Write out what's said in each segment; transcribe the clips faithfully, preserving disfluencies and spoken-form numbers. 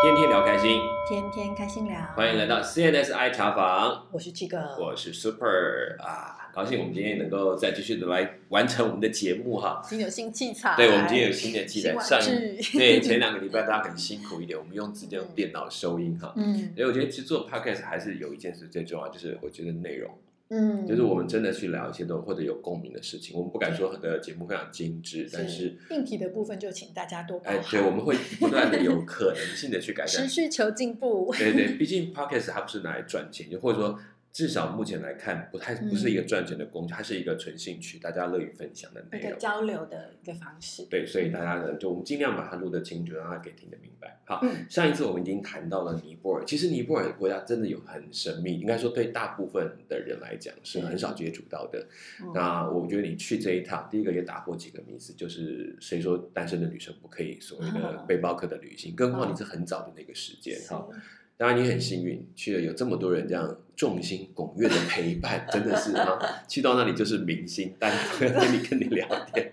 天天聊开心，天天开心聊。欢迎来到 C N S I 茶房，我是七哥，我是 Super 啊，高兴我们今天能够再继续的来完成我们的节目哈。今天有新器材，对，我们今天有新的器材，上对前两个礼拜大家很辛苦一点，我们用直接用电脑收音哈。嗯，所以我觉得其实做 podcast 还是有一件事最重要，就是我觉得内容。嗯，就是我们真的去聊一些东西或者有共鸣的事情，我们不敢说很多节目非常精致，但是硬体的部分就请大家多包涵。哎，对，我们会不断的有可能性的去改善，持续求进步。对对，毕竟 podcast 它不是拿来赚钱，或者说至少目前来看，不太不是一个赚钱的工具，嗯、它是一个纯兴趣，大家乐于分享的内容，一个交流的一个方式。对，所以大家呢，就我们尽量把它录得清楚，让它给听得明白。好，嗯、上一次我们已经谈到了尼泊尔，其实尼泊尔国家真的有很神秘，应该说对大部分的人来讲是很少接触到的。嗯、那我觉得你去这一趟，第一个也打破几个迷思，就是谁说单身的女生不可以所谓的背包客的旅行，更何况你是很早的那个时间哈。哦当然你很幸运去了有这么多人这样众星拱月的陪伴真的是啊，去到那里就是明星单独跟你跟你聊天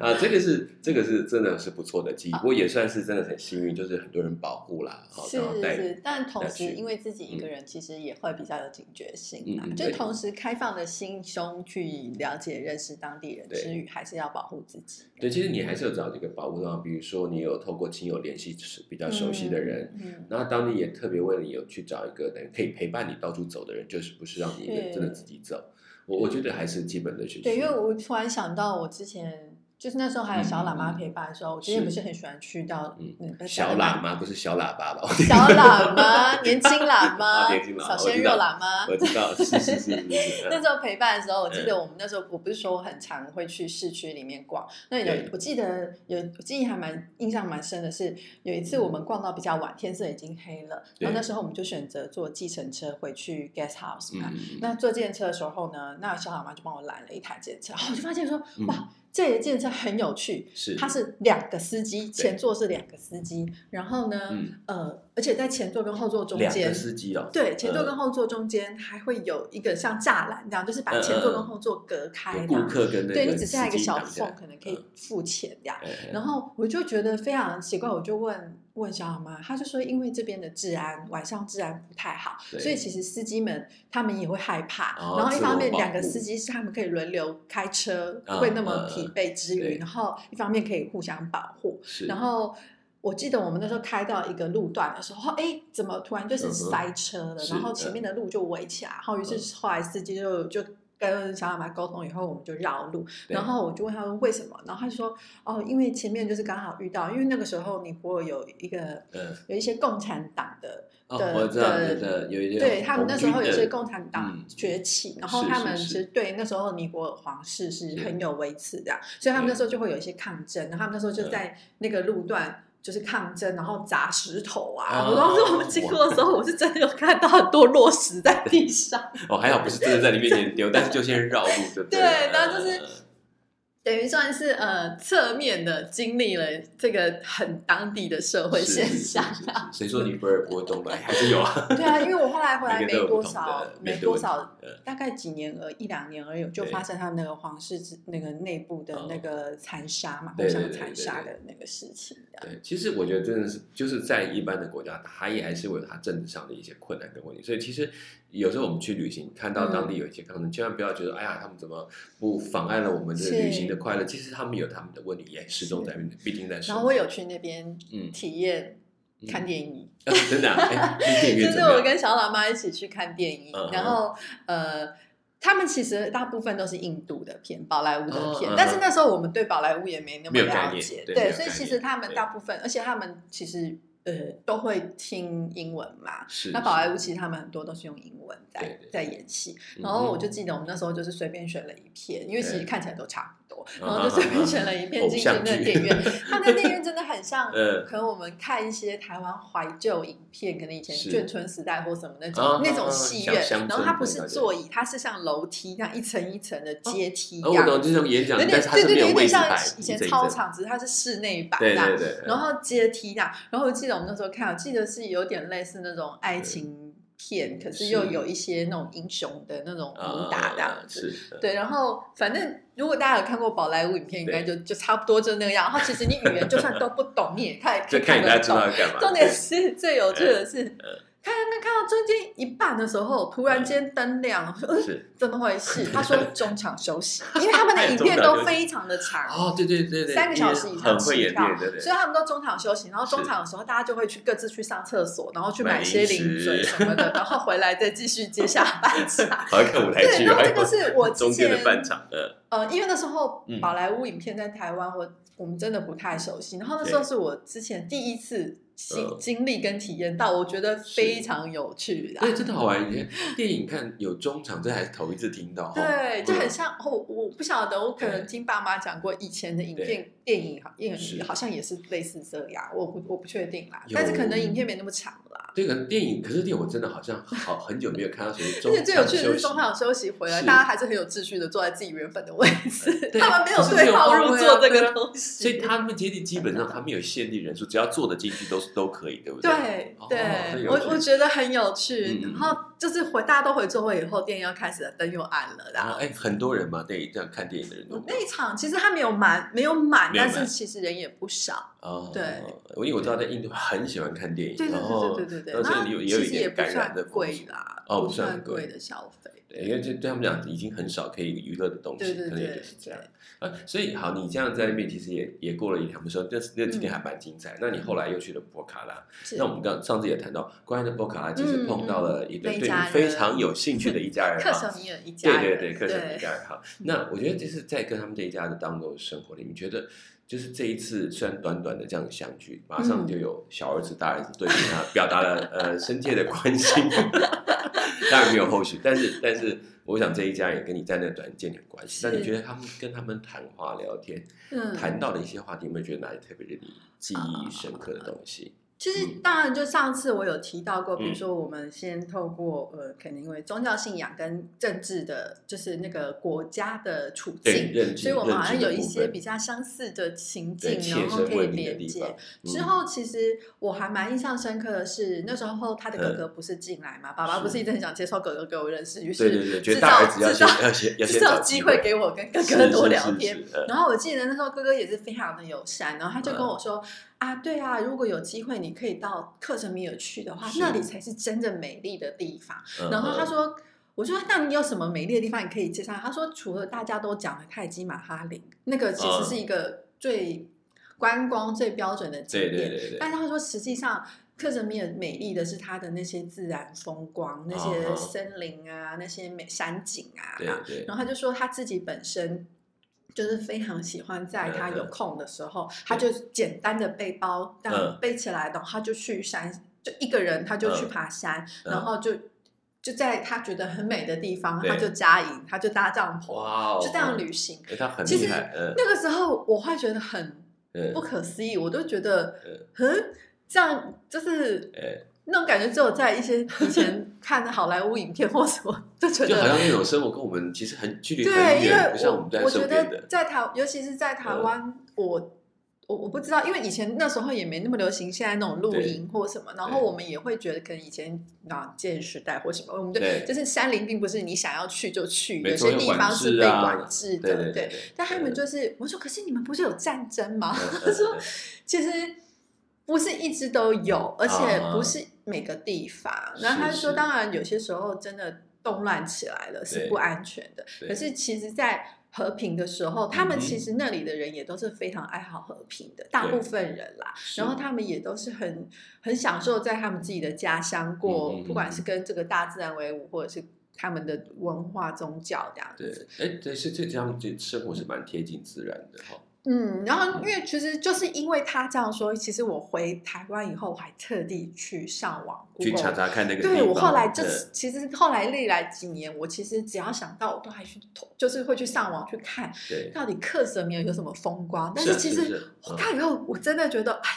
啊，这个是这个是真的是不错的记忆，不过也算是真的很幸运，就是很多人保护啦，是是是，但同时因为自己一个人其实也会比较有警觉性啦，嗯、就同时开放的心胸去了解认识当地人之余还是要保护自己，对，其实你还是有找几个保护的，比如说你有透过亲友联系比较熟悉的人，嗯嗯、然后当地也特别为了你有去找一个可以陪伴你到处走的人，就是不是让你真的自己走，我我觉得还是基本的学习。对，因为我突然想到我之前就是那时候还有小喇嘛陪伴的时候，嗯、我之前不是很喜欢去到，嗯嗯、小喇嘛不是小喇叭吧？小喇嘛，年轻喇嘛，啊、年轻喇嘛小鲜肉喇嘛，我知道，是是是是是。那时候陪伴的时候，我记得我们那时候，我不是说很常会去市区里面逛。那有我记得有，我记忆还蛮印象蛮深的是，有一次我们逛到比较晚，天色已经黑了，然后那时候我们就选择坐计程车回去 guest house 嘛。嗯、那坐计程车的时候呢，那小喇嘛就帮我拦了一台计程车，然后我就发现说，嗯、哇。这也建设很有趣，是它是两个司机，前座是两个司机，然后呢，嗯、呃，而且在前座跟后座中间，两个司机哦，对，前座跟后座中间还会有一个像栅栏这样，就是把前座跟后座隔开，嗯嗯、顾客跟那个对你只剩下一个小缝，可能可以付钱这样。嗯、然后我就觉得非常奇怪，我就问。问小喇嘛，他就说因为这边的治安晚上治安不太好，所以其实司机们他们也会害怕，哦、然后一方面两个司机是他们可以轮流开车，嗯、会那么疲惫之余，嗯、然后一方面可以互相保护，然后我记得我们那时候开到一个路段的时候，哎，怎么突然就是塞车了，嗯、然后前面的路就围起来，然后于是后来司机就就跟小喇嘛沟通以后，我们就绕路，然后我就问他说为什么，然后他就说哦，因为前面就是刚好遇到，因为那个时候尼泊尔有一个，嗯、有一些共产党的，哦、的我知道的有一些，对他们那时候有些共产党崛起，嗯、然后他们其实对那时候尼泊尔皇室是很有维持的，所以他们那时候就会有一些抗争，然后他们那时候就在那个路段。就是抗争，然后砸石头啊！哦、我当时我们经过的时候，我是真的有看到很多落石在地上。哦，还好不是真的在你面前丢，但是就先绕路就对了。对，然后就是等于算是呃侧面的经历了这个很当地的社会现象。谁说尼泊尔不懂的？还是有啊。对啊，因为我后来回来没多少，没多少，大概几年而一两年而已，就发生他们那个皇室那个内部的那个残杀嘛，互相残杀的那个事情。对，其实我觉得真的是，就是在一般的国家，它也还是有它政治上的一些困难跟问题。所以其实有时候我们去旅行，看到当地有一些抗争，千万不要觉得哎呀，他们怎么不妨碍了我们的旅行的快乐？其实他们有他们的问题，也始终在，毕竟在。然后我有去那边体验看电影，真的，就是我跟小喇嘛一起去看电影，然后呃。他们其实大部分都是印度的片，宝莱坞的片，哦、但是那时候我们对宝莱坞也没那么了解，对，对所以其实他们大部分，而且他们其实呃都会听英文嘛。那宝莱坞其实他们很多都是用英文在对对在演戏，然后我就记得我们那时候就是随便选了一片，因为其实看起来都差不多，然后就随便选了一片进去那个电影院，它那电影院真的很像，可能我们看一些台湾怀旧影片，可能以前眷村时代或什么那种那种戏院，然后它不是座椅，它是像楼梯那样一层一层的阶梯，我懂这种演讲，但是它是没有位置摆，以前操场只是它是室内版，对对对，然后阶梯那样，然后我记得我们那时候看，我记得是有点类似那种爱情。骗，可是又有一些那种英雄的那种武打这样子、啊、对，然后反正如果大家有看过宝莱坞影片，应该就就差不多就那样。然后其实你语言就算都不懂，你也看就看大家知道要干嘛。重点是最有趣的是，看看看到中间一半的时候，突然间灯亮，是怎么回事？他说中场休息，因为他们的影片都非常的长哦，对对对对，三个小时以上起跳，所以他们都中场休息。然后中场的时候，大家就会去各自去上厕所，然后去买些零嘴什么的，然后回来再继续接下半场。好像看舞台剧，对，然后这个是我之前中间的半场的。呃，因为那时候宝莱坞影片在台湾，我、嗯、我们真的不太熟悉。然后那时候是我之前第一次经经历跟体验到，我觉得非常有趣的。对，真的好玩！你看电影看有中场，这还是头一次听到。对，就很像、哦、我不晓得，我可能听爸妈讲过以前的影片电影，好像也是类似这样，我不我不确定啦，但是可能影片没那么长啦。对，可能电影，可是电影我真的好像好很久没有看到什么中场休息。而且最有趣的是中场休息回来，大家还是很有秩序的坐在自己原本的位置，他们没有对号入座这个东西，所以他们其实基本上他们有限定人数，只要坐得进去都都可以，对不对？对对，哦、我我觉得很有趣。嗯、然后就是回大家都回座位以后，电影要开始了，灯又暗了，然后哎，很多人嘛，对，这样看电影的人多多。那一场其实他没有满，没有满，但是其实人也不少。哦，对，因为我知道在印度很喜欢看电影，对对对对对对，然后也有一点感染的风气啦，哦，不算贵的消费。对，因为对他们讲已经很少可以娱乐的东西，对对对，可能也就是这样、啊、所以好，你这样在那边其实也也过了一天，我们说那那几天还蛮精彩、嗯。那你后来又去了博卡拉，那我们刚上次也谈到，关于的博卡拉其实碰到了一对、嗯嗯、对你非常有兴趣的一家人，克什米尔一家人，对对对，克什米尔一家人哈。那我觉得就是在跟他们这一家的当中的生活里，你觉得？就是这一次虽然短短的这样相聚，马上就有小儿子大儿子对他表达了、嗯、呃深切的关心，当然没有后续，但是但是我想这一家也跟你在那短间有关系。那你觉得他们跟他们谈话聊天、嗯、谈到的一些话题，有没有觉得哪里特别让你记忆深刻的东西？其实当然，就上次我有提到过，比如说我们先透过、嗯、呃，可能因为宗教信仰跟政治的，就是那个国家的处境，所以我们好像有一些比较相似的情境，然后可以连接、嗯。之后其实我还蛮印象深刻的是，那时候他的哥哥不是进来嘛，嗯、爸爸不是一直很想介绍哥哥给我认识，于是制造制造机会给我跟哥哥多聊天。是是是是嗯、然后我记得那时候哥哥也是非常的友善，然后他就跟我说。嗯啊，对啊，如果有机会你可以到克什米尔去的话，那里才是真正美丽的地方。嗯、然后他说，我说那你有什么美丽的地方你可以介绍？他说，除了大家都讲的泰姬玛哈陵，那个其实是一个最观光最标准的景点，嗯、对对对对，但是他说实际上。克什米尔美丽的是它的那些自然风光，那些森林啊，那些美山景啊，对对，然后他就说他自己本身就是非常喜欢在他有空的时候、嗯、他就简单的背包这样背起来、嗯、然后他就去山，就一个人他就去爬山、嗯、然后就就在他觉得很美的地方他就扎营，他就搭帐篷、哦、就这样旅行、嗯、他很厉害。其实那个时候我会觉得很不可思议、嗯、我都觉得嗯，这样就是、嗯，那种感觉只有在一些以前看的好莱坞影片或什么就觉得就好像那种生活跟我们其实很距离很远，因为不像我们在身边的。我觉得在台，尤其是在台湾，嗯、我我我不知道，因为以前那时候也没那么流行现在那种露营或什么，然后我们也会觉得可能以前啊建时代或什么，我们就就是山林并不是你想要去就去，有些地方是被管制的，对对对对对。但他们就是我说，可是你们不是有战争吗？他说其实。不是一直都有，而且不是每个地方。啊、然后他说，当然有些时候真的动乱起来了是不安全的。可是其实，在和平的时候，他们其实那里的人也都是非常爱好和平的，大部分人啦。然后他们也都是很很享受在他们自己的家乡过，嗯嗯嗯，不管是跟这个大自然为伍，或者是。他们的文化、宗教这样子，对，对，是这样，这生活是蛮贴近自然的、哦、嗯，然后因为其实就是因为他这样说，其实我回台湾以后，我还特地去上网 Google, 去查查看那个地方。对，我后来就其实后来历来几年，我其实只要想到，我都还去就是会去上网去看，到底克什米尔有什么风光。但是其实我看以后，嗯、我真的觉得，哎。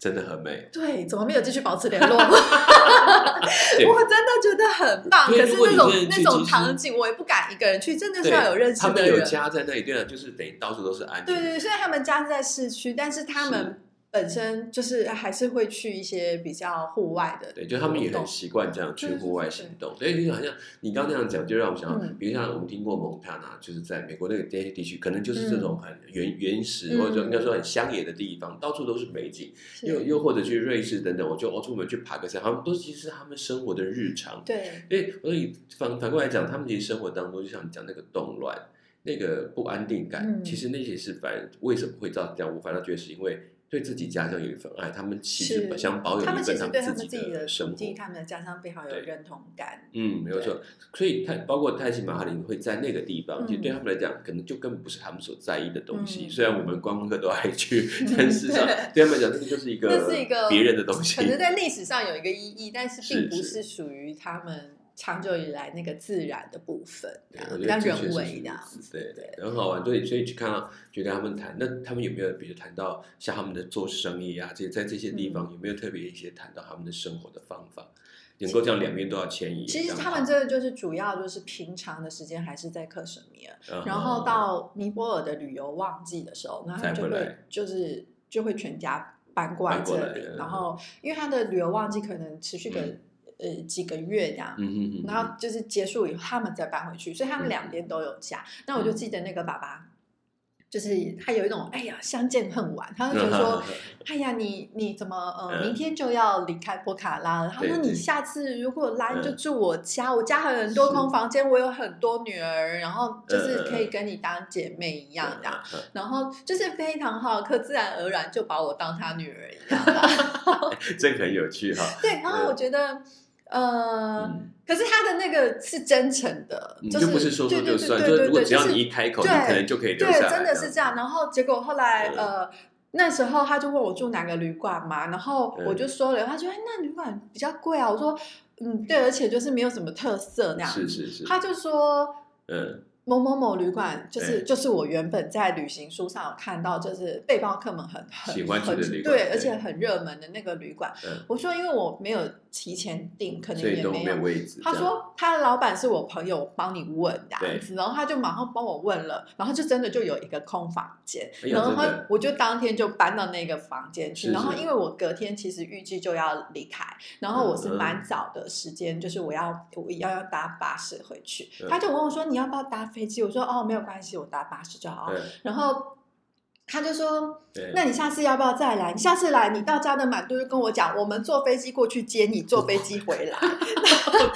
真的很美，对，怎么没有继续保持联络？我真的觉得很棒，可是那种那种场景我也不敢一个人去，真的是要有认识的人。他们有家在那里，对了，就是等于到处都是安全。对对，虽然他们家是在市区，但是他们本身就是还是会去一些比较户外的，对，就他们也很习惯这样去户外行动。所以你好像你刚刚那样讲，就让我想到，嗯、比如像我们听过蒙塔纳，就是在美国那个地区，可能就是这种很原原始、嗯、或者应该说很乡野的地方，到处都是美景。又又或者去瑞士等等，我就我出门去爬个山，他们都其实是他们生活的日常。对，所以我说反反过来讲，他们其实生活当中就像你讲那个动乱、那个不安定感，嗯、其实那些是反为什么会造成这样？我反倒觉得是因为。对自己家乡有一份爱，他们其实想保有一份他们自己的生活，他们对他们的家乡非常有认同感。嗯，没有错。所以他包括泰西马哈林会在那个地方，嗯、其实对他们来讲，可能就根本不是他们所在意的东西。嗯、虽然我们观光客都爱去，嗯、但事实上对他们来讲，这个就是一个别人的东西，可能在历史上有一个意义，但是并不是属于他们。长久以来那个自然的部分比较人为的，对对，很好玩。所以所以去看到就跟他们谈，那他们有没有比如谈到像他们的做生意啊，这在这些地方有没有特别一些谈到他们的生活的方法，能够这样两边都要迁移。其实他们这个就是主要就是平常的时间还是在克什米尔，嗯、然后到尼泊尔的旅游旺季的时候，那他们就会就是就会全家搬过来这里，嗯、然后因为他的旅游旺季可能持续个。嗯呃，几个月这样，嗯嗯嗯，然后就是结束以后，他们再搬回去，所以他们两边都有家。嗯、那我就记得那个爸爸，就是他有一种哎呀相见恨晚，他就觉得说，哎呀你你怎么呃明天就要离开波卡拉了？他说你下次如果来就住我家，我家很多空房间，我有很多女儿，然后就是可以跟你当姐妹一样这样，然后就是非常好客，自然而然就把我当他女儿一样的，这个很有趣哈。对，然后我觉得。呃、嗯，可是他的那个是真诚的，嗯、就是、就不是说说就算，就是如果只要你一开口，就是、你可能就可以留下来。对，真的是这样。然后结果后来呃。那时候他就问我住哪个旅馆嘛，然后我就说了，他说、哎、那旅馆比较贵啊，我说嗯对，而且就是没有什么特色那样。是是是。他就说嗯。某某某旅馆就是就是我原本在旅行书上有看到，就是背包客们很很喜欢去的旅馆，对，而且很热门的那个旅馆。我说因为我没有提前订，可能也没有位置。他说他的老板是我朋友，帮你问这样子，然后他就马上帮我问了，然后就真的就有一个空房间，然后我就当天就搬到那个房间去。然后因为我隔天其实预计就要离开，然后我是蛮早的时间，就是我要我要要搭巴士回去。他就问我说你要不要搭？飞机，我说哦，没有关系，我搭巴士就好。然后他就说，那你下次要不要再来？你下次来，你到加德满都就跟我讲，我们坐飞机过去接你，坐飞机回来。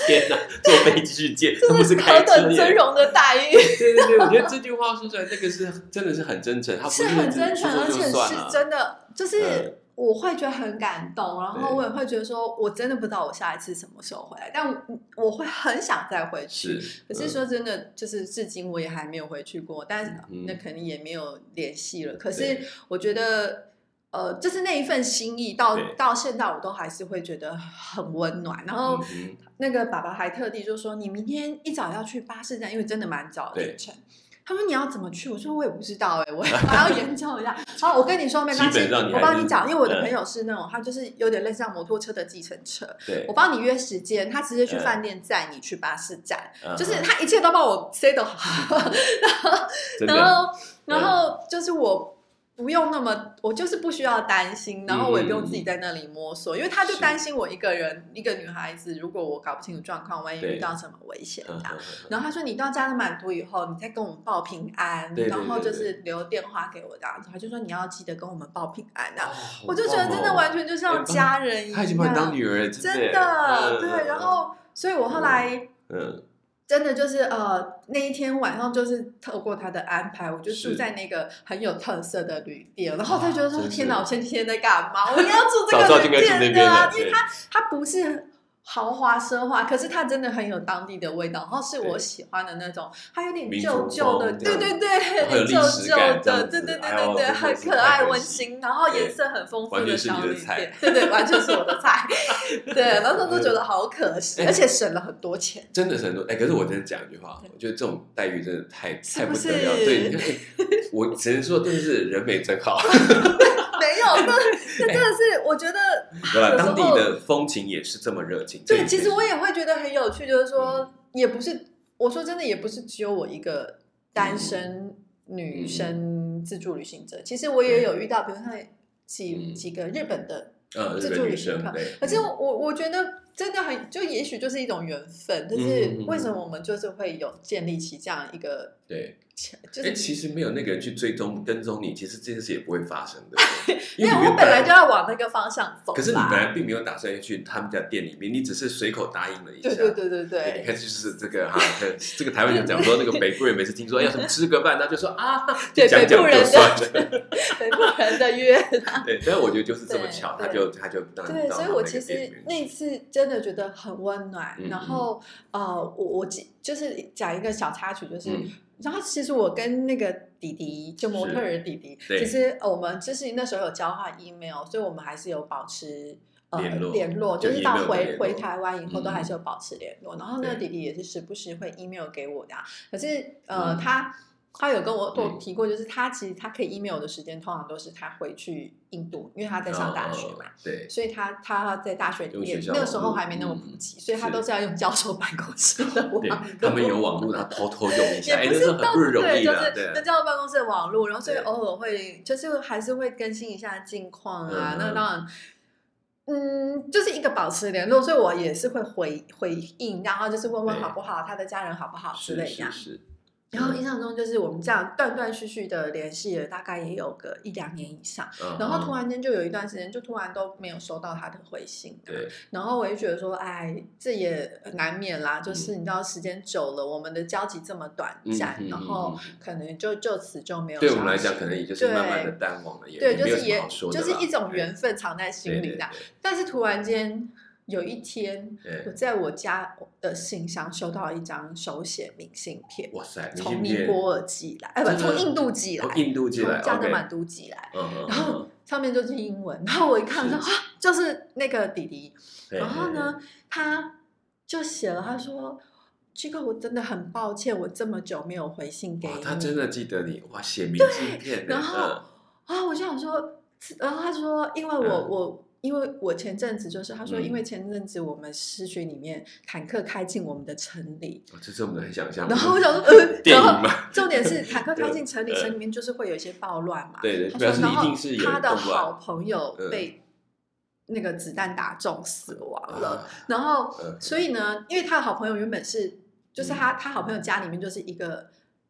天哪，坐飞机去接，这不是何等尊荣的待遇？对对对，我觉得这句话说出来，那个是真的是很真诚，他不是很真诚，而且是真的，就是。嗯我会觉得很感动，然后我也会觉得说我真的不知道我下一次什么时候回来，但 我, 我会很想再回去，是可是说真的、嗯、就是至今我也还没有回去过，但是、嗯、那肯定也没有联系了，可是我觉得呃，就是那一份心意到到现在我都还是会觉得很温暖。然后那个爸爸还特地就说你明天一早要去巴士站，因为真的蛮早的凌晨，他说你要怎么去？我说我也不知道哎、欸，我还要研究一下。好，我跟你说没关系，我帮你讲，因为我的朋友是那种，他就是有点类似像摩托车的计程车，我帮你约时间，他直接去饭店载你去巴士站，嗯、就是他一切都帮我塞得好，嗯、然后然后然后就是我。不用那么，我就是不需要担心，然后我也不用自己在那里摸索，嗯、因为他就担心我一个人，一个女孩子，如果我搞不清楚状况，万一遇到什么危险啊。然后他说：“你到加德满都以后，你再跟我们报平安，对对对对然后就是留电话给我这样子。”他就说：“你要记得跟我们报平安啊。哦”我就觉得真的完全就像家人一样，他已经把你当女儿，真的、嗯、对。然后，所以我后来嗯。嗯真的就是呃，那一天晚上就是透过他的安排，我就住在那个很有特色的旅店，然后他觉得说：“天哪，我前几天在干嘛？我应该要住这个旅店的啊！”因为他他不是豪华奢华，可是他真的很有当地的味道，然后是我喜欢的那种，它有点旧旧的，对对对，旧旧的，对对对对对，很可爱温馨，然后颜色很丰富的小旅店，对对，完全是我的菜，对，然后都觉得好可惜，而且省了很多钱，真的省很多。哎，可是我真的讲一句话，我觉得这种待遇真的太太不得了，对，你看，我只能说，真的是人美真好。没有，这真的是我觉得当地的风情也是这么热情。对，其实我也会觉得很有趣，就是说，嗯、也不是我说真的，也不是只有我一个单身女生自助旅行者。嗯、其实我也有遇到，比如像几、嗯、几个日本的自助旅行团、嗯嗯、可是我我觉得真的很，就也许就是一种缘分，就是为什么我们就是会有建立起这样一个对，就是、欸、其实没有那个人去追踪跟踪你，其实这件事也不会发生的。因为我本来就要往那个方向走，可是你本来并没有打算去他们家店里面，你只是随口答应了一下。对对对对 对, 对，你看就是这个哈、啊，这个台湾人讲说那个北部人每次听说要什么吃个饭，他就说啊，对讲讲就算了，北部人的约。对，但我觉得就是这么巧，他就他就当对，所以我其实那次真的觉得很温暖。嗯、然后呃，我我就是讲一个小插曲，就是。嗯然后其实我跟那个弟弟，就模特儿弟弟，其实我们就是那时候有交换 email， 所以我们还是有保持、呃、联络，联络就是到回回台湾以后都还是有保持联络。嗯、然后那个弟弟也是时不时会 email 给我的、啊，可是呃、嗯、他。他有跟我提过，就是他其实他可以 email 的时间，通常都是他回去印度，因为他在上大学嘛，哦、对，所以他他在大学里面那个时候还没那么普及，嗯、所以他都是要用教授办公室的网络。他们有网络，他偷偷用一下，也不是很不容易的，对，那教授办公室的网络，然后所以偶尔会就是还是会更新一下近况啊，嗯、那当然。嗯，就是一个保持联络，所以我也是会回回应，然后就是问问好不好，他的家人好不好之类的。然后印象中就是我们这样断断续续的联系了大概也有个一两年以上， uh-huh. 然后突然间就有一段时间就突然都没有收到他的回信、啊、对，然后我就觉得说哎这也难免啦，就是你知道时间久了、嗯、我们的交集这么短暂、嗯、然后可能就就此就没有对我们来讲可能也就是慢慢的淡忘了，也对，就是也就是一种缘分藏在心里的。但是突然间有一天，我在我家的信箱收到一张手写明信片，哇塞！从尼泊尔寄来，哎，不，从印度寄来，印度寄来，从加德满都寄来，嗯、然后上面就是英文，嗯、然后我一看说，哇、啊，就是那个弟弟，然后呢，他就写了，他说。这个我真的很抱歉，我这么久没有回信给你。他真的记得你，哇，写明信片，然后啊、嗯哦，我就想说，然后他说，因为我、嗯、我。因为我前阵子就是他说，因为前阵子我们市区里面坦克开进我们的城里，哦、这是我们很想象。然后我想说，呃，然后重点是坦克开进城里，城里面就是会有一些暴乱嘛。对对，他说，然后他的好朋友被那个子弹打中死亡了。嗯、然后、嗯，所以呢，因为他的好朋友原本是，就是他、嗯、他好朋友家里面就是一个。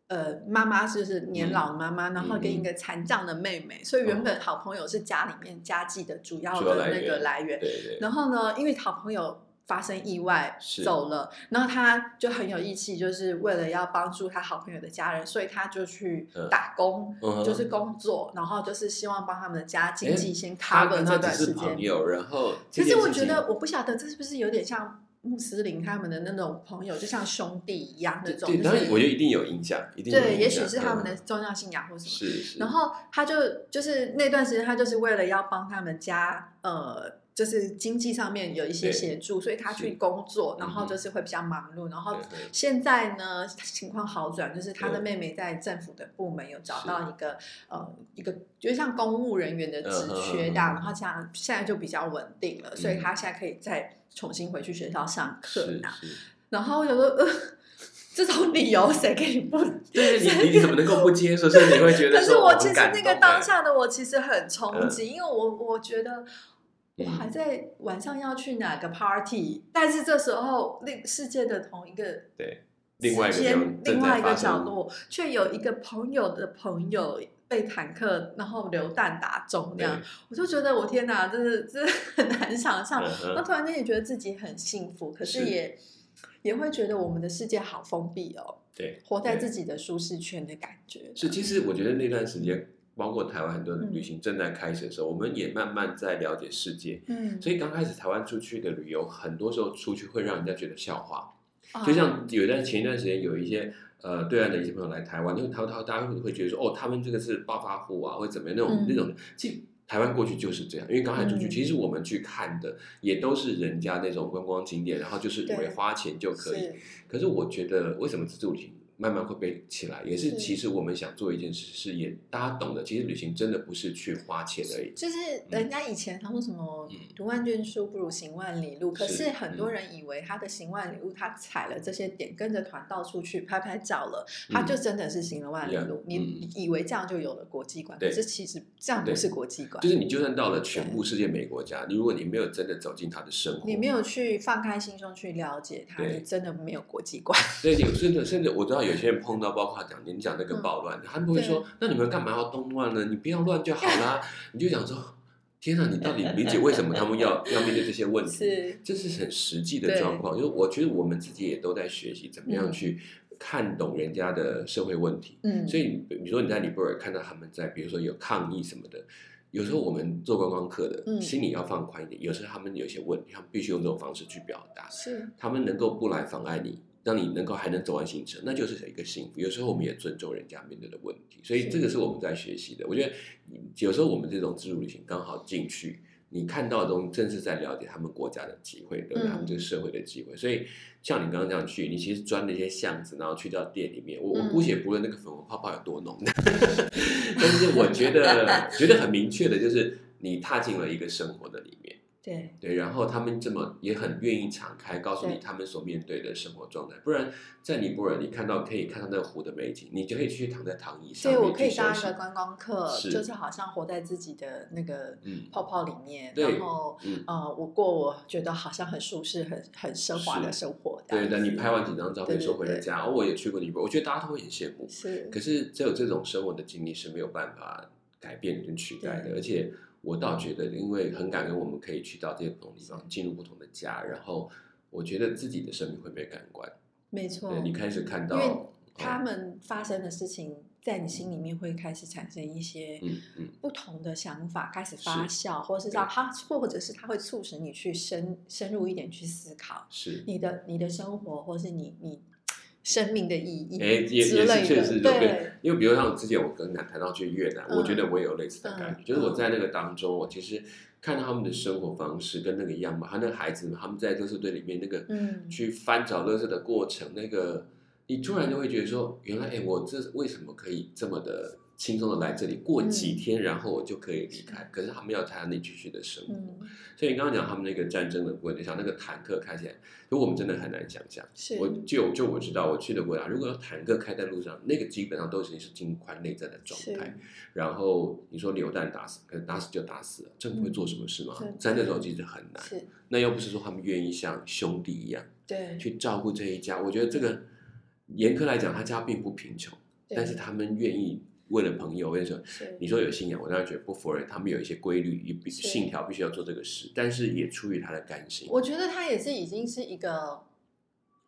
呃，妈妈就是年老妈妈、嗯，然后跟一个残障的妹妹、嗯，所以原本好朋友是家里面家计的主要的那个来源。对对。然后呢，因为好朋友发生意外走了，然后他就很有义气，就是为了要帮助他好朋友的家人，所以他就去打工，嗯、就是工作、嗯，然后就是希望帮他们的家经济先 cover 这段时间。他跟他只是朋友，然后其实我觉得，我不晓得这是不是有点像。穆斯林他们的那种朋友就像兄弟一样那种，对，当然我觉得一定有影响，一定有影响，对，也许是他们的宗教信仰或什么。是是。然后他就就是那段时间，他就是为了要帮他们家，呃，就是经济上面有一些协助，所以他去工作，然后就是会比较忙碌。然后现在呢，情况好转，就是他的妹妹在政府的部门有找到一个呃一个，就像公务人员的职缺这样，然后这样现在就比较稳定了，所以他现在可以在。重新回去学校上课呢，然后我想说，呃，这种理由谁给你不？对，你你怎么能够不接受？所以你会觉得，可是我其实那个当下的我其实很憧憬，嗯、因为我我觉得我还在晚上要去哪个 party，、嗯、但是这时候另世界的同一个对另外一个另外一个角落，却有一个朋友的朋友。被坦克然后流弹打中那样，我就觉得我天哪，真的真的很难想象。那、嗯、突然间也觉得自己很幸福，可是也是也会觉得我们的世界好封闭哦。对，活在自己的舒适圈的感觉。是，其实我觉得那段时间，包括台湾很多旅行正在开始的时候，嗯、我们也慢慢在了解世界。嗯，所以刚开始台湾出去的旅游，很多时候出去会让人家觉得笑话。就像有一段前一段时间有一些。呃，对岸的一些朋友来台湾，因为他他大家会觉得说，哦，他们这个是暴发户啊，或者怎么样那种、嗯、那种，其实台湾过去就是这样，因为刚才出去、嗯，其实我们去看的也都是人家那种观光景点，然后就是以为花钱就可以。可是我觉得，为什么自助旅行慢慢会被起来，也是其实我们想做一件事是也大家懂的，其实旅行真的不是去花钱而已，就是人家以前他说什么、嗯、读万卷书不如行万里路，可是很多人以为他的行万里路他踩了这些点跟着团到处去拍拍照了、嗯、他就真的是行了万里路、嗯、你以为这样就有了国际观，可是其实这样不是国际观，就是你就算到了全部世界每国家，你如果你没有真的走进他的生活，你没有去放开心胸去了解他，你真的没有国际观。对，甚至甚至我知道有些人碰到，包括讲你讲那个暴乱、嗯、他们会说那你们干嘛要动乱呢，你不要乱就好啦你就想说天啊，你到底理解为什么他们要要面对这些问题，是这是很实际的状况，就是我觉得我们自己也都在学习怎么样去看懂人家的社会问题、嗯、所以比如说你在尼泊尔看到他们在比如说有抗议什么的，有时候我们做观光客的、嗯、心里要放宽一点，有时候他们有些问题他们必须用这种方式去表达，是他们能够不来妨碍你，让你能够还能走完行程，那就是一个幸福。有时候我们也尊重人家面对的问题，所以这个是我们在学习的。我觉得有时候我们这种自助旅行刚好进去，你看到的东西正是在了解他们国家的机会，对不对、嗯、他们这个社会的机会。所以像你刚刚这样去，你其实钻了一些巷子，然后去到店里面，我我姑且不论那个粉红泡泡有多浓，嗯、但是我觉得觉得很明确的就是你踏进了一个生活的里面。对, 对，然后他们这么也很愿意敞开告诉你他们所面对的生活状态，不然在尼泊尔你看到可以看到那个湖的美景，你就可以去躺在躺椅上，对，我可以当一个观光客，是就是好像活在自己的那个泡泡里面、嗯、然后、嗯呃、我过我觉得好像很舒适 很, 很奢华的生活，对，但你拍完几张照片说回了家，对对对、哦、我也去过尼泊尔，我觉得大家都会很羡慕，是可是只有这种生活的经历是没有办法改变跟取代的，而且我倒觉得因为很感恩我们可以去到这些不同地方，进入不同的家，然后我觉得自己的生命会被感官，没错，你开始看到因为他们发生的事情、哦、在你心里面会开始产生一些不同的想法、嗯嗯、开始发酵，是或是让它，或者是它会促使你去 深, 深入一点去思考，是你的你的生活或是你你生命的意义、欸、也, 也是确实 对, 对，因为比如像我之前我跟南谈到去越南、嗯、我觉得我也有类似的感觉、嗯、就是我在那个当中我其实看到他们的生活方式跟那个一样嘛，他那个孩子他们在垃圾堆里面那个、嗯、去翻找垃圾的过程，那个你突然就会觉得说原来、欸、我这为什么可以这么的轻松的来这里过几天、嗯、然后我就可以离开，可是他们要参加那继续的生活、嗯、所以你刚刚讲他们那个战争的问题，像那个坦克开起来就我们真的很难想象，我 就, 就我知道我去的国家如果有坦克开在路上，那个基本上都已经是经过内战的状态，然后你说流弹打死可能打死就打死了，政府会做什么事吗、嗯、在那时候其实很难，那又不是说他们愿意像兄弟一样对去照顾这一家，我觉得这个严苛来讲他家并不贫穷，但是他们愿意为了朋友，为什么你说有信仰，我当然觉得不否认他们有一些规律信条必须要做这个事，但是也出于他的甘心，我觉得他也是已经是一个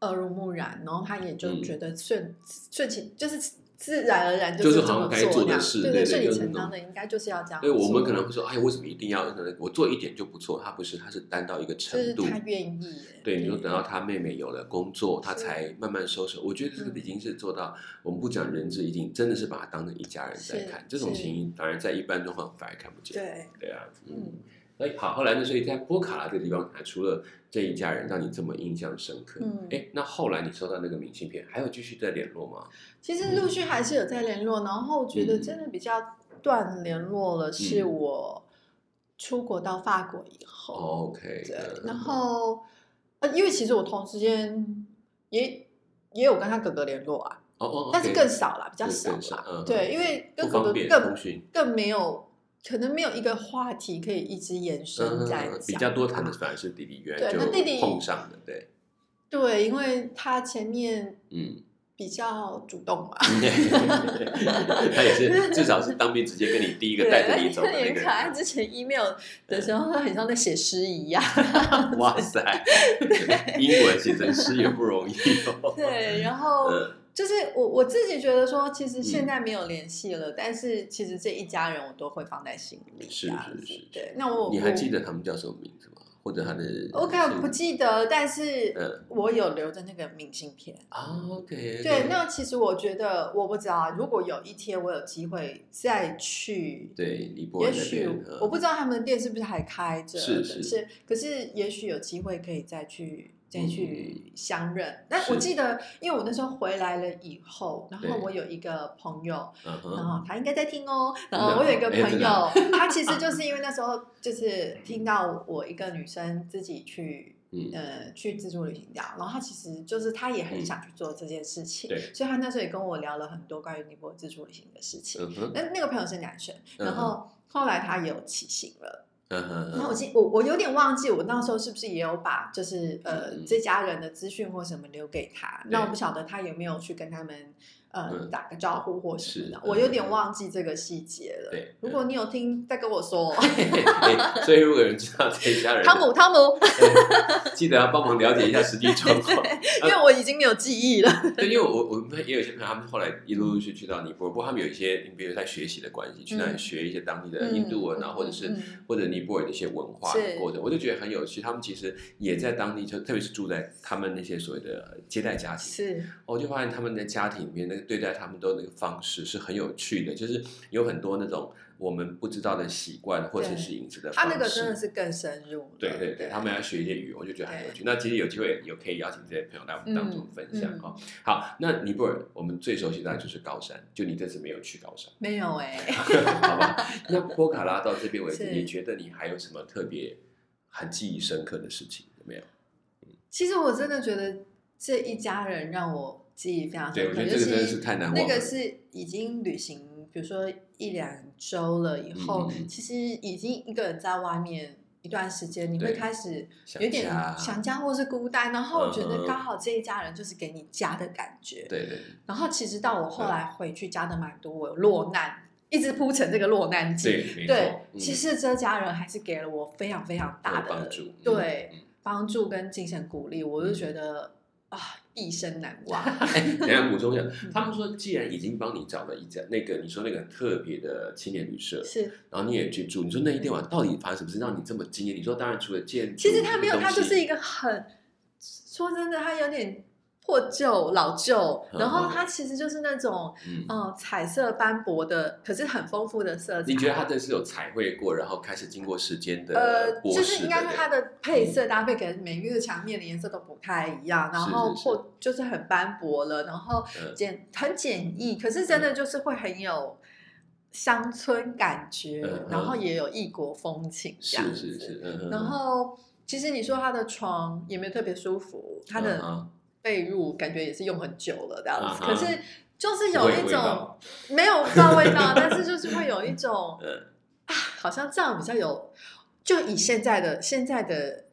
耳濡目染，然后他也就觉得顺、嗯、顺其就是自然而然就是这么做，就是好像该做的事，对对，顺理成章的应该就是要这样做，对，我们可能会说哎，为什么一定要我做一点就不错，他不是，他是担到一个程度，就是他愿意，对，你说等到他妹妹有了工作他才慢慢收拾，我觉得这个已经是做到、嗯、我们不讲人质，已经真的是把他当成一家人在看，这种情形当然在一般状况反而看不见，对对啊，嗯，那好，后来呢，所以在波卡拉这个地方除了这一家人让你这么印象深刻、嗯、那后来你收到那个明信片还有继续在联络吗？其实陆续还是有在联络、嗯、然后觉得真的比较断联络了是我出国到法国以后、嗯、OK， 对、嗯、然后、呃、因为其实我同时间 也, 也有跟他哥哥联络啊，哦哦，但是更少啦，比较少啦、嗯、对，因为跟哥哥 更, 更没有可能没有一个话题可以一直延伸在、嗯、比较多谈的反而是弟弟，原来就碰上的，对对，因为他前面嗯比较主动吧、嗯、他也是至少是当兵直接跟你第一个带着你走的那个，他之前 email 的时候他很像在写诗一样，哇塞，英文写成诗也不容易、哦、对，然后、嗯就是 我, 我自己觉得说其实现在没有联系了、嗯、但是其实这一家人我都会放在心里，是是 是, 是对，那我你还记得他们叫什么名字吗，或者他的 OK 我不记得，但是我有留着那个明信片、嗯、OK 对，那其实我觉得我不知道如果有一天我有机会再去，对，尼泊尔那边也许我不知道他们的店是不是还开着，是是是，可是也许有机会可以再去再去相认、嗯、但我记得因为我那时候回来了以后，然后我有一个朋友，然后他应该在听哦，然后我有一个朋友、嗯、他其实就是因为那时候就是听到我一个女生自己去、嗯、呃去自助旅行这样，然后他其实就是他也很想去做这件事情、嗯、所以他那时候也跟我聊了很多关于尼泊尔自助旅行的事情、嗯、但那个朋友是男生，然后后来他也有起行了，然后我记我我有点忘记我那时候是不是也有把就是呃、嗯、这家人的资讯或什么留给他，那我不晓得他有没有去跟他们呃、嗯、打个招呼或什么的，我有点忘记这个细节了。对，如果你有听再跟我说、哦嘿嘿嘿。所以如果有人知道这家人，汤姆汤姆，记得要帮忙了解一下实际状况，因为我已经没有记忆了。对，因为我我们也有些朋友，他们后来一路陆续去到尼泊尔，不过他们有一些，比如在学习的关系，去那里学一些当地的印度文啊，嗯、或者是、嗯、或者尼泊尔的一些文化过程，我就觉得很有趣。他们其实也在当地，就特别是住在他们那些所谓的接待家庭，是，我就发现他们在家庭里面那个。对待他们的那个方式是很有趣的，就是有很多那种我们不知道的习惯或者是饮食的方式，他那个真的是更深入，对对 对, 对他们要学一些语言，我就觉得很有趣。那其实有机会也可以邀请这些朋友来我们当中分享、嗯嗯哦、好，那尼泊尔我们最熟悉当然就是高山，就你这次没有去高山，没有哎、欸、好吧，那波卡拉到这边为止，你觉得你还有什么特别很记忆深刻的事情有没有？其实我真的觉得这一家人让我记忆非常深刻，对，我觉得这个真的是太难忘了。那个是已经旅行，比如说一两周了以后，嗯、其实已经一个人在外面一段时间，你会开始有点想家或是孤单。然后我觉得刚好这一家人就是给你家的感觉。对对。然后其实到我后来回去家的蛮多，我有落难。一直铺成这个落难记。对，对、嗯，其实这家人还是给了我非常非常大的帮助，对、嗯、帮助跟精神鼓励，我就觉得、嗯、啊。一生难忘。等一下补充一下，他们说既然已经帮你找了一家那个你说那个特别的青年旅社，是，然后你也去住，你说那一天晚上到底发生什么事让你这么惊艳？你说当然除了建筑，其实他没有，他就是一个很说真的，他有点破旧老旧，然后它其实就是那种、嗯呃、彩色斑驳的，可是很丰富的色彩。你觉得它这是有彩绘过，然后开始经过时间的呃，就是应该是它的配色搭配，可能每个墙面的颜色都不太一样，然后破就是很斑驳了，然后简很简易，可是真的就是会很有乡村感觉，嗯、然后也有异国风情这样子。是是是嗯、然后其实你说它的床也没有特别舒服，它的。嗯被褥感觉也是用很久了这样子， uh-huh. 可是就是有一种没有到味道，但是就是会有一种啊，好像这样比较有。就以现在的现在的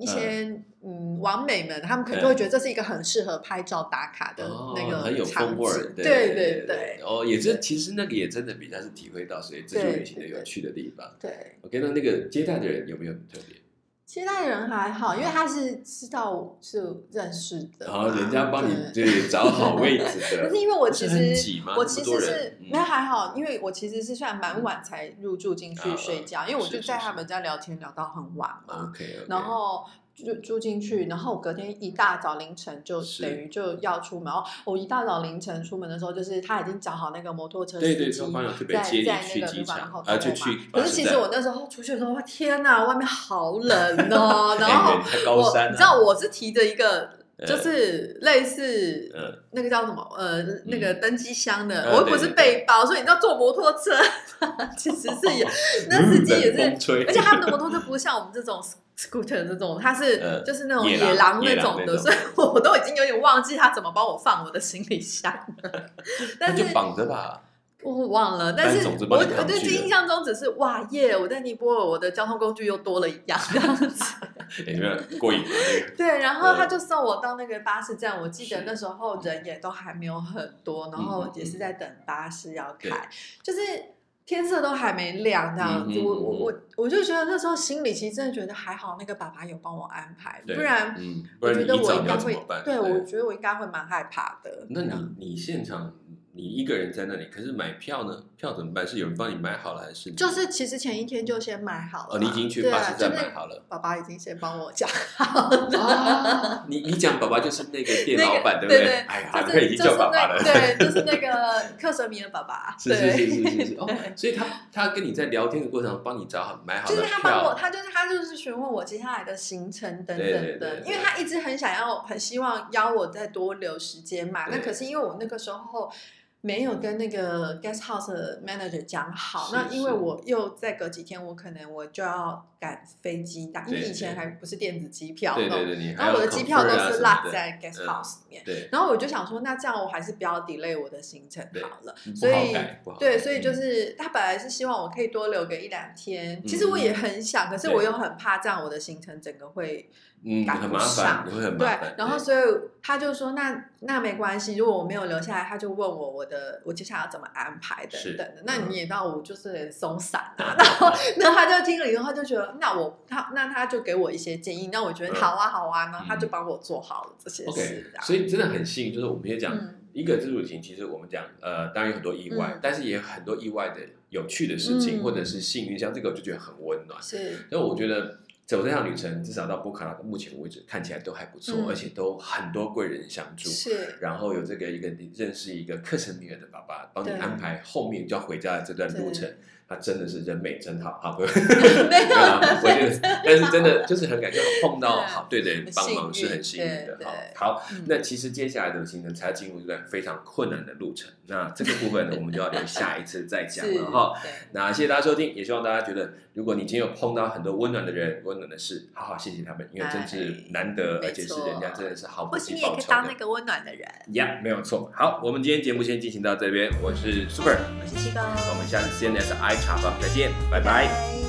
一些、uh. 嗯网美们，他们可能就会觉得这是一个很适合拍照打卡的那个、uh. 哦、很有风味，对对 对, 对。哦，也是，其实那个也真的比较是体会到所以自助旅行的有趣的地方。对, 对, 对, 对 ，OK， 那那个接待的人有没有特别？接待人还好，因为他是知道是认识的，然、哦、人家帮你对找好位置的。但是因为我其实我其实是没还好，因为我其实是算蛮晚才入住进去睡觉，嗯、因为我就在他们家聊天聊到很晚嘛。是是是然后就住进去，然后我隔天一大早凌晨就等于就要出门。我一大早凌晨出门的时候，就是他已经找好那个摩托车司机，对对，在在那个旅馆门口等我嘛。可是其实我那时候出去的时候，天哪，外面好冷哦！然后我、啊、你知道我是提着一个。就是类似那个叫什么、嗯、呃那个登机箱的、嗯、我又不是背包、嗯、所以你知道坐摩托车其实是也、哦、那司机也是，而且他们的摩托车不是像我们这种 scooter 这种，它是、嗯、就是那种野狼那种的，所以我都已经有点忘记他怎么帮我放我的行李箱了但是就绑着吧，我忘了，但是我我对印象中只是哇耶！ Yeah, 我在尼泊尔，我的交通工具又多了一样这样子，有没有过瘾？对，然后他就送我到那个巴士站，我记得那时候人也都还没有很多，然后也是在等巴士要开，嗯、就是天色都还没亮这样子。嗯、我我我我就觉得那时候心里其实真的觉得还好，那个爸爸有帮我安排，不然、嗯、我觉得我应该会，对我觉得我应该会蛮害怕的。那你你现场？你一个人在那里，可是买票呢？票怎么办？是有人帮你买好了还是？就是其实前一天就先买好了。哦，你已经去巴士站买好了。就是、爸爸已经先帮我讲好了。啊、你你讲爸爸就是那个店老板、那个、对不对？对哎呀，就是、他已经叫爸爸了。就是那个、对，就是那个克什米尔爸爸。是是是是是是。哦，所以他他跟你在聊天的过程中帮你找好买好了票。就是他帮我，他就是他就是询问我接下来的行程等等的，对对对对因为他一直很想要，很希望邀我再多留时间嘛。那可是因为我那个时候。没有跟那个 guest house 的 manager 讲好，是是那因为我又再隔几天，我可能我就要赶飞机打，因为以前还不是电子机票那种，然后我的机票都是落在 guest house 里面、嗯，然后我就想说，那这样我还是不要 delay 我的行程好了，所以对，所以就是他本来是希望我可以多留个一两天，嗯、其实我也很想，可是我又很怕这样我的行程整个会。嗯，很麻烦，会很麻烦。对，然后所以他就说：“那那没关系，如果我没有留下来，他就问我我的我接下来要怎么安排等等的。那你也知道我就是很松散啊。然后，那他就听了以后，他就觉得那我他那他就给我一些建议。那我觉得好啊好啊，然后他就帮我做好了这些事。Okay, 所以真的很幸运，就是我们也讲、嗯、一个自主旅行，其实我们讲呃，当然有很多意外，嗯、但是也有很多意外的有趣的事情，嗯、或者是幸运，像这个我就觉得很温暖。是，所以我觉得。走这趟旅程，至少到波卡拉目前为止看起来都还不错、嗯，而且都很多贵人相助。是，然后有这个一个认识一个克什米尔的爸爸，帮你安排后面就要回家的这段路程。他真的是人美真好，好不？没有啦，我觉得，但是真的就是很感谢碰到好对的人帮忙是很幸运的。好，好、嗯，那其实接下来的行程才进入一段非常困难的路程。那这个部分呢，我们就要留下一次再讲了哈。那谢谢大家收听，也希望大家觉得，如果你今天有碰到很多温暖的人、温暖的事，好好谢谢他们，因为真是难得，哎、而且是人家真的是毫不计报酬的。或是你也可以当那个温暖的人。呀、yeah, ，没有错。好，我们今天节目先进行到这边，我是 Super， 我是西哥，我们下次 C N S I。茶坊再见，拜拜。